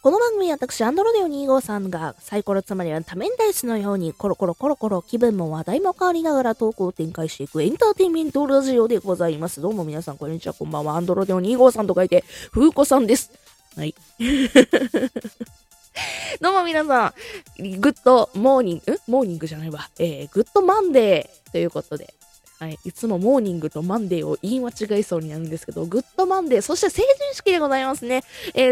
この番組は私アンドロデオ25さんがサイコロつまりは多面ダイスのようにコロコロコロコロ気分も話題も変わりながらトークを展開していくエンターテインメントラジオでございます。どうも皆さんこんにちは、こんばんは。アンドロデオ25さんと書いてふうこさんです。はいどうも皆さん、グッドモーニング、モーニングじゃないわ、グッドマンデーということで、はい、いつもモーニングとマンデーを言い間違いそうになるんですけど、グッドマンデー、そして成人式でございますね。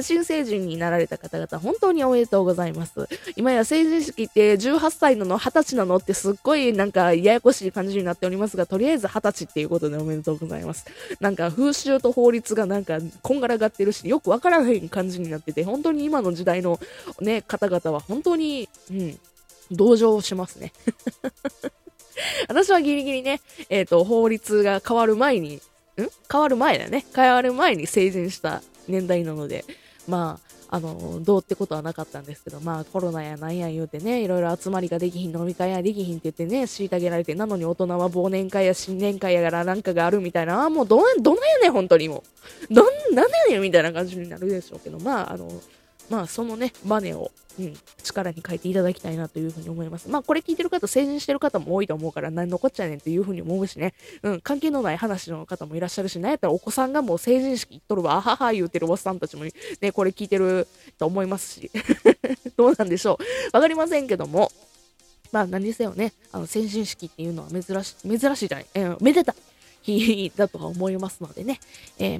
新成人になられた方々、本当におめでとうございます。今や成人式って18歳なの、20歳なのってすっごいなんかややこしい感じになっておりますが、とりあえず20歳っていうことでおめでとうございます。なんか風習と法律がなんかこんがらがってるし、よくわからない感じになってて、本当に今の時代のね、方々は本当に、同情しますね。私はギリギリね、法律が変わる前に、変わる前に成人した年代なので、まあ、どうってことはなかったんですけど、まあ、コロナやなんや言うてね、いろいろ集まりができひん、飲み会やできひんって言ってね、虐げられて、なのに大人は忘年会や新年会やからなんかがあるみたいな、もうどんなんやねん、本当にもう。なんやねんみたいな感じになるでしょうけど、まあ、まあ、そのね、バネを、力に変えていただきたいなというふうに思います。まあ、これ聞いてる方、成人してる方も多いと思うから、何残っちゃうねんというふうに思うしね、関係のない話の方もいらっしゃるし、なんやったらお子さんがもう成人式行っとるわ、あはは言うてるおっさんたちもね、これ聞いてると思いますし、どうなんでしょう。わかりませんけども、まあ、何にせよね、成人式っていうのは珍しいじゃない、めでたいだとは思いますのでね、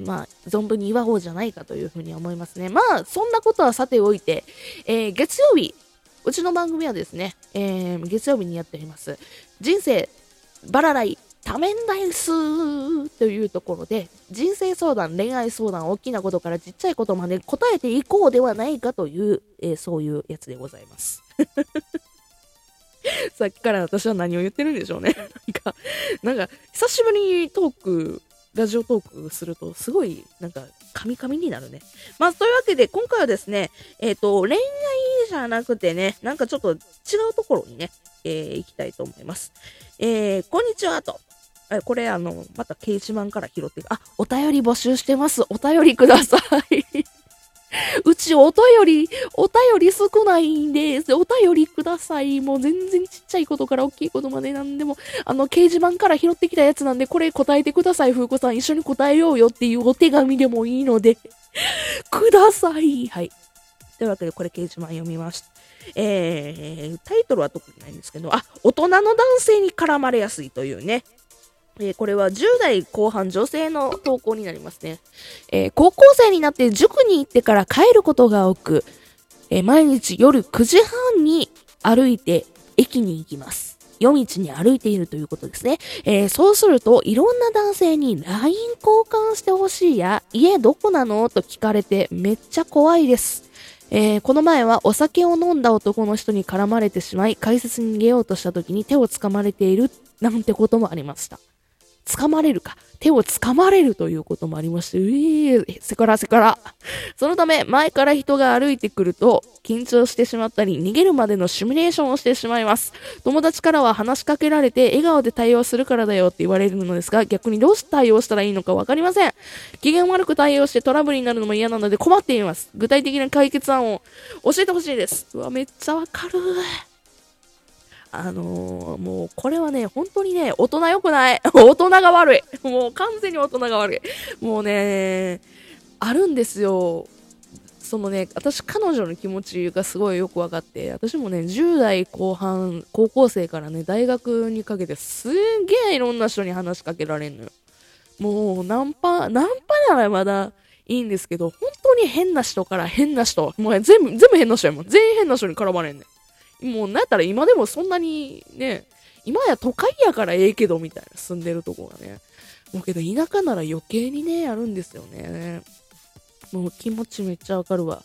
まあ存分に祝おうじゃないかというふうに思いますね。まあそんなことはさておいて、月曜日うちの番組はですね、月曜日にやっております人生バラライ多面ダイスというところで、人生相談、恋愛相談、大きなことからちっちゃいことまで答えていこうではないかという、そういうやつでございますさっきから私は何を言ってるんでしょうねなんか久しぶりにラジオトークするとすごいなんかカミカミになるね。まあというわけで今回はですね、恋愛じゃなくてね、なんかちょっと違うところにね、行きたいと思います。こんにちはと、これまた掲示板から拾って、お便り募集してます、お便りくださいうちお便り少ないんです。お便りください。もう全然ちっちゃいことから大きいことまでなんでも、掲示板から拾ってきたやつなんで、これ答えてください。ふうこさん一緒に答えようよっていうお手紙でもいいので、ください。はい。というわけで、これ掲示板読みました。タイトルは特にないんですけど、大人の男性に絡まれやすいというね。これは10代後半女性の投稿になりますね。高校生になって塾に行ってから帰ることが多く、毎日夜9時半に歩いて駅に行きます。夜道に歩いているということですね。そうするといろんな男性に LINE 交換してほしいや、家どこなのと聞かれてめっちゃ怖いです。この前はお酒を飲んだ男の人に絡まれてしまい、解説に逃げようとした時に手を掴まれているなんてこともありました。手を掴まれるということもありまして、せから。そのため、前から人が歩いてくると、緊張してしまったり、逃げるまでのシミュレーションをしてしまいます。友達からは話しかけられて、笑顔で対応するからだよって言われるのですが、逆にどうして対応したらいいのかわかりません。機嫌悪く対応してトラブルになるのも嫌なので困っています。具体的な解決案を教えてほしいです。うわ、めっちゃわかる。もうこれはね、本当にね、大人良くない大人が悪い、もう完全に大人が悪い、もうね、あるんですよ。そのね、私、彼女の気持ちがすごいよく分かって、私もね、10代後半、高校生からね、大学にかけてすんげえいろんな人に話しかけられんのよ。もうナンパならまだいいんですけど、本当に変な人から変な人、もう全部変な人やもん。全員変な人に絡まれんねん。もうなんやったら今でもそんなにね、今や都会やからええけどみたいな、住んでるとこがね。もうけど田舎なら余計にね、あるんですよね。もう気持ちめっちゃわかるわ。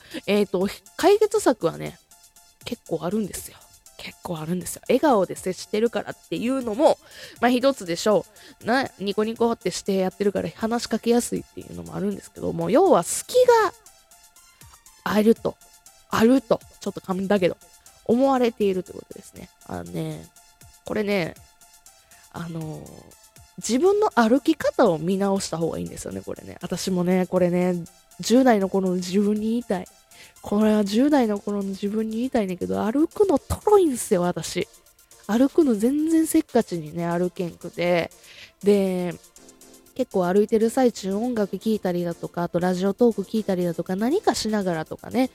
解決策はね、結構あるんですよ。笑顔で接してるからっていうのも、まあ一つでしょう。ニコニコってしてやってるから話しかけやすいっていうのもあるんですけども、要は隙があると、ちょっと噛んだけど、思われているということですね。これね、自分の歩き方を見直した方がいいんですよね、これね。私もね、これね、10代の頃の自分に言いたい。これは10代の頃の自分に言いたいねんけど、歩くのとろいんすよ、私。歩くの全然せっかちにね、歩けんくて。で、結構歩いてる最中音楽聴いたりだとか、あとラジオトーク聴いたりだとか、何かしながらとかね、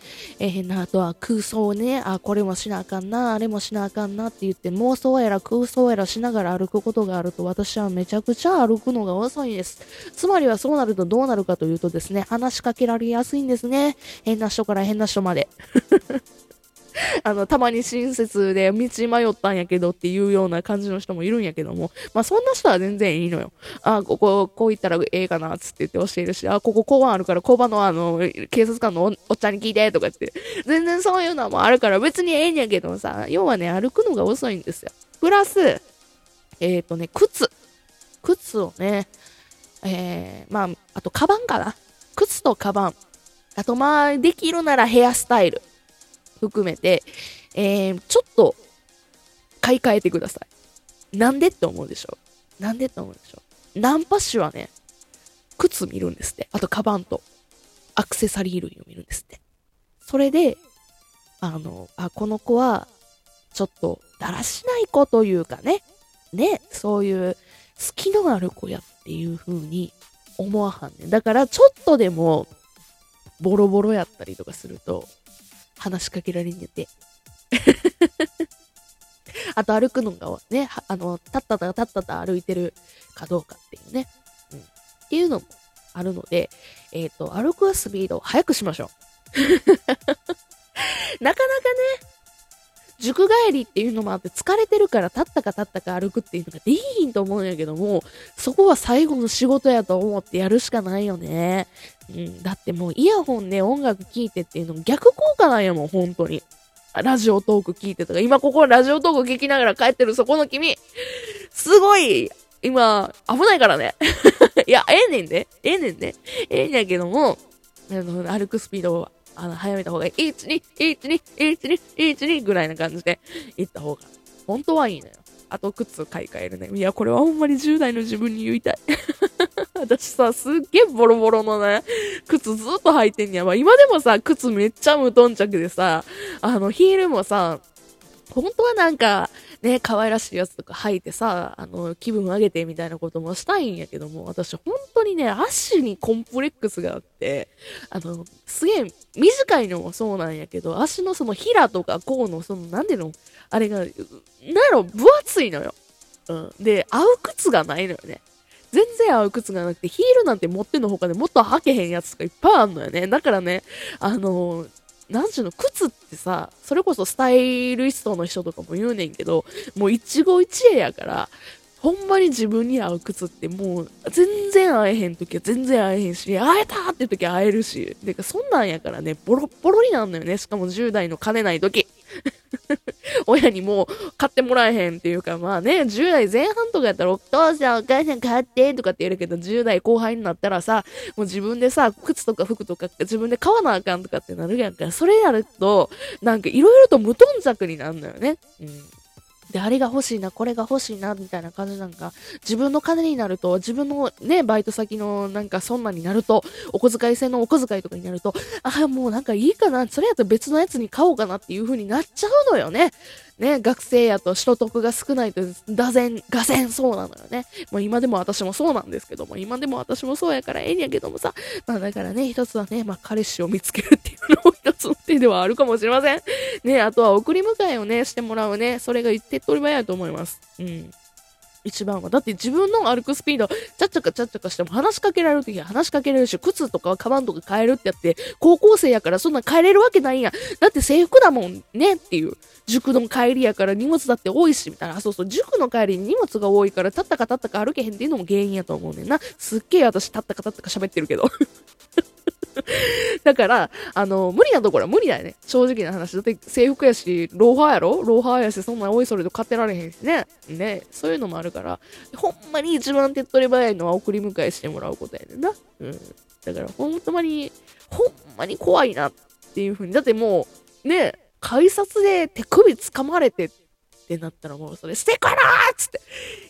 あとは空想をね、あ、これもしなあかんな、あれもしなあかんなって言って妄想やら空想やらしながら歩くことがあると、私はめちゃくちゃ歩くのが遅いです。つまりはそうなるとどうなるかというとですね、話しかけられやすいんですね。変な人から変な人までたまに親切で道迷ったんやけどっていうような感じの人もいるんやけども、まあそんな人は全然いいのよ。あ、こここう行ったらええかなっつって言って教えるし、あ、ここ交番あるから交番の警察官の おっちゃんに聞いてとか言って、全然そういうのもあるから別にええんやけどさ、要はね、歩くのが遅いんですよ。プラス靴をね、まああとカバンかな、靴とカバン、あとまあできるならヘアスタイル含めて、ちょっと買い替えてください。なんでって思うでしょ。なんでって思うでしょ。ナンパ師はね、靴見るんですって。あとカバンとアクセサリー類を見るんですって。それで、この子はちょっとだらしない子というかね、そういう隙のある子やっていう風に思わはんねん。だからちょっとでもボロボロやったりとかすると話しかけられんやてあと歩くのがね、たった歩いてるかどうかっていうね、うん、っていうのもあるので、歩くスピードを速くしましょうなかなかね、塾帰りっていうのもあって疲れてるから立ったか歩くっていうのができんと思うんやけども、そこは最後の仕事やと思ってやるしかないよね。うん、だってもうイヤホンで音楽聴いてっていうの逆効果なんやもん、本当に。ラジオトーク聴いてとか、今ここラジオトーク聴きながら帰ってるそこの君、すごい、今、危ないからね。いや、ええねんやけども、歩くスピードは。早めた方がいい。1、2ぐらいな感じで行った方が、本当はいいのよ。あと、靴買い替えるね。いや、これはほんまに10代の自分に言いたい。私さ、すっげえボロボロのね、靴ずっと履いてんや。まあ、今でもさ、靴めっちゃ無頓着でさ、ヒールもさ、本当はなんか、ね、可愛らしいやつとか履いてさ、気分上げてみたいなこともしたいんやけども、私本当にね、足にコンプレックスがあって、すげえ短いのもそうなんやけど、足のそのひらとか甲のその、なんでの、あれが、なんやろ、分厚いのよ。うん。で、合う靴がないのよね。全然合う靴がなくて、ヒールなんて持ってのほかでもっと履けへんやつとかいっぱいあんのよね。だからね、なんちゅうの、靴ってさ、それこそスタイリストの人とかも言うねんけど、もう一期一会やから、ほんまに自分に合う靴ってもう、全然会えへん時は全然会えへんし、会えたって時は会えるし、てかそんなんやからね、ボロッボロになんのよね。しかも10代の金ない時。親にもう買ってもらえへんっていうか、まあね、10代前半とかやったらお父さんお母さん買ってとかって言えるけど、10代後半になったらさ、もう自分でさ、靴とか服とか自分で買わなあかんとかってなるやんか。それやるとなんかいろいろと無頓着になるのよね。うん。で、あれが欲しいな、これが欲しいなみたいな感じなんか、自分の金になると、自分のね、バイト先のなんかそんなになると、お小遣い制のお小遣いとかになると、あ、もうなんかいいかな、それやったら別のやつに買おうかなっていう風になっちゃうのよね。ね、学生やと所得が少ないと、がぜんそうなのよね。もう今でも私もそうなんですけども、やからええんやけどもさ、まあだからね、一つはね、まあ彼氏を見つけるっていうのも一つの手ではあるかもしれません。ね、あとは送り迎えをね、してもらうね、それが手っ取り早いと思います。うん。一番は。だって自分の歩くスピード、ちゃっちゃかしても話しかけられるときは話しかけられるし、靴とかカバンとか変えるってやって、高校生やからそんな変えれるわけないやん。だって制服だもんねっていう。塾の帰りやから荷物だって多いし、みたいな。そうそう、塾の帰りに荷物が多いから、立ったか歩けへんっていうのも原因やと思うねんな。すっげえ私、立ったか喋ってるけど。だから、無理なところは無理だよね。正直な話。だって制服やし、ローファーやし、そんなおいそれと買ってられへんしね。ね。そういうのもあるから、ほんまに一番手っ取り早いのは送り迎えしてもらうことやねんな。うん。だから、ほんまに怖いなっていうふうに。だってもう、ね、改札で手首掴まれてってなったらもうそれ、セクハラーっつって、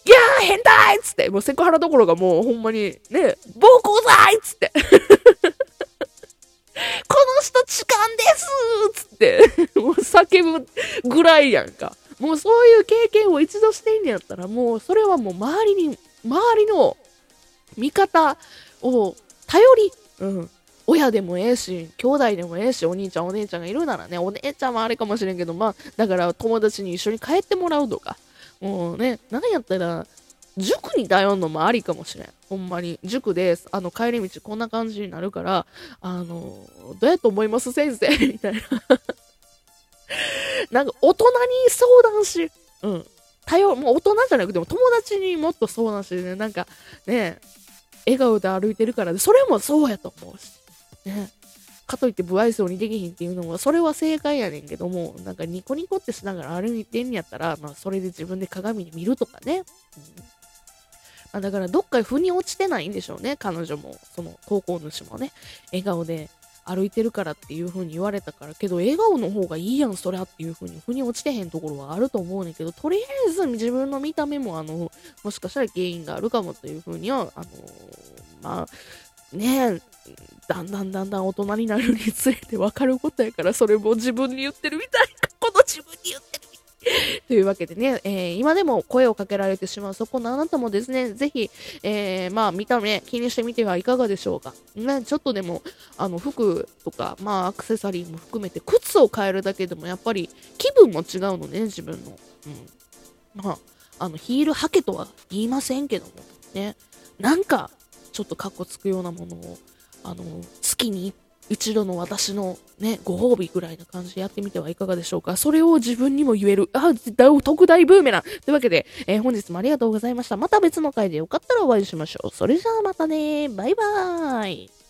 いやー変態っつって、もうセクハラどころがもうほんまに、ね、暴行罪っつって。この人痴漢で叫ぶぐらいやんか。もうそういう経験を一度してんねやったら、もうそれはもう周りの味方を頼り、うん。親でもええし、兄弟でもええし、お兄ちゃんお姉ちゃんがいるならね、お姉ちゃんはあれかもしれんけど、まあ、だから友達に一緒に帰ってもらうとか、もうね、なんやったら、塾に頼んのもありかもしれん。ほんまに。塾で、帰り道こんな感じになるから、どうやと思います先生みたいな。なんか、大人に相談し、うん。もう大人じゃなくても友達にもっと相談してね、なんか、ね、笑顔で歩いてるから、それもそうやと思うし。ね。かといって不愛想にできひんっていうのも、それは正解やねんけども、なんかニコニコってしながら歩いてんやったら、まあ、それで自分で鏡に見るとかね。うん、あ、だからどっか腑に落ちてないんでしょうね、彼女もその投稿主もね。笑顔で歩いてるからっていう風に言われたから、けど笑顔の方がいいやんそりゃっていう風に腑に落ちてへんところはあると思うねんけど、とりあえず自分の見た目ももしかしたら原因があるかもという風にはまあね、だんだん大人になるにつれて分かることやから、それも自分に言ってるみたいなこと、自分に言ってるというわけでね、今でも声をかけられてしまうそこのあなたもですね、ぜひ、まあ見た目気にしてみてはいかがでしょうか。ね、ちょっとでも服とか、まあアクセサリーも含めて靴を変えるだけでもやっぱり気分も違うのね、自分の。うん、まあヒール履けとは言いませんけどもね、なんかちょっとカッコつくようなものを月に一度の私のね、ご褒美ぐらいな感じでやってみてはいかがでしょうか。それを自分にも言える。あ、特大ブーメランというわけで、本日もありがとうございました。また別の回でよかったらお会いしましょう。それじゃあまたね。バイバーイ。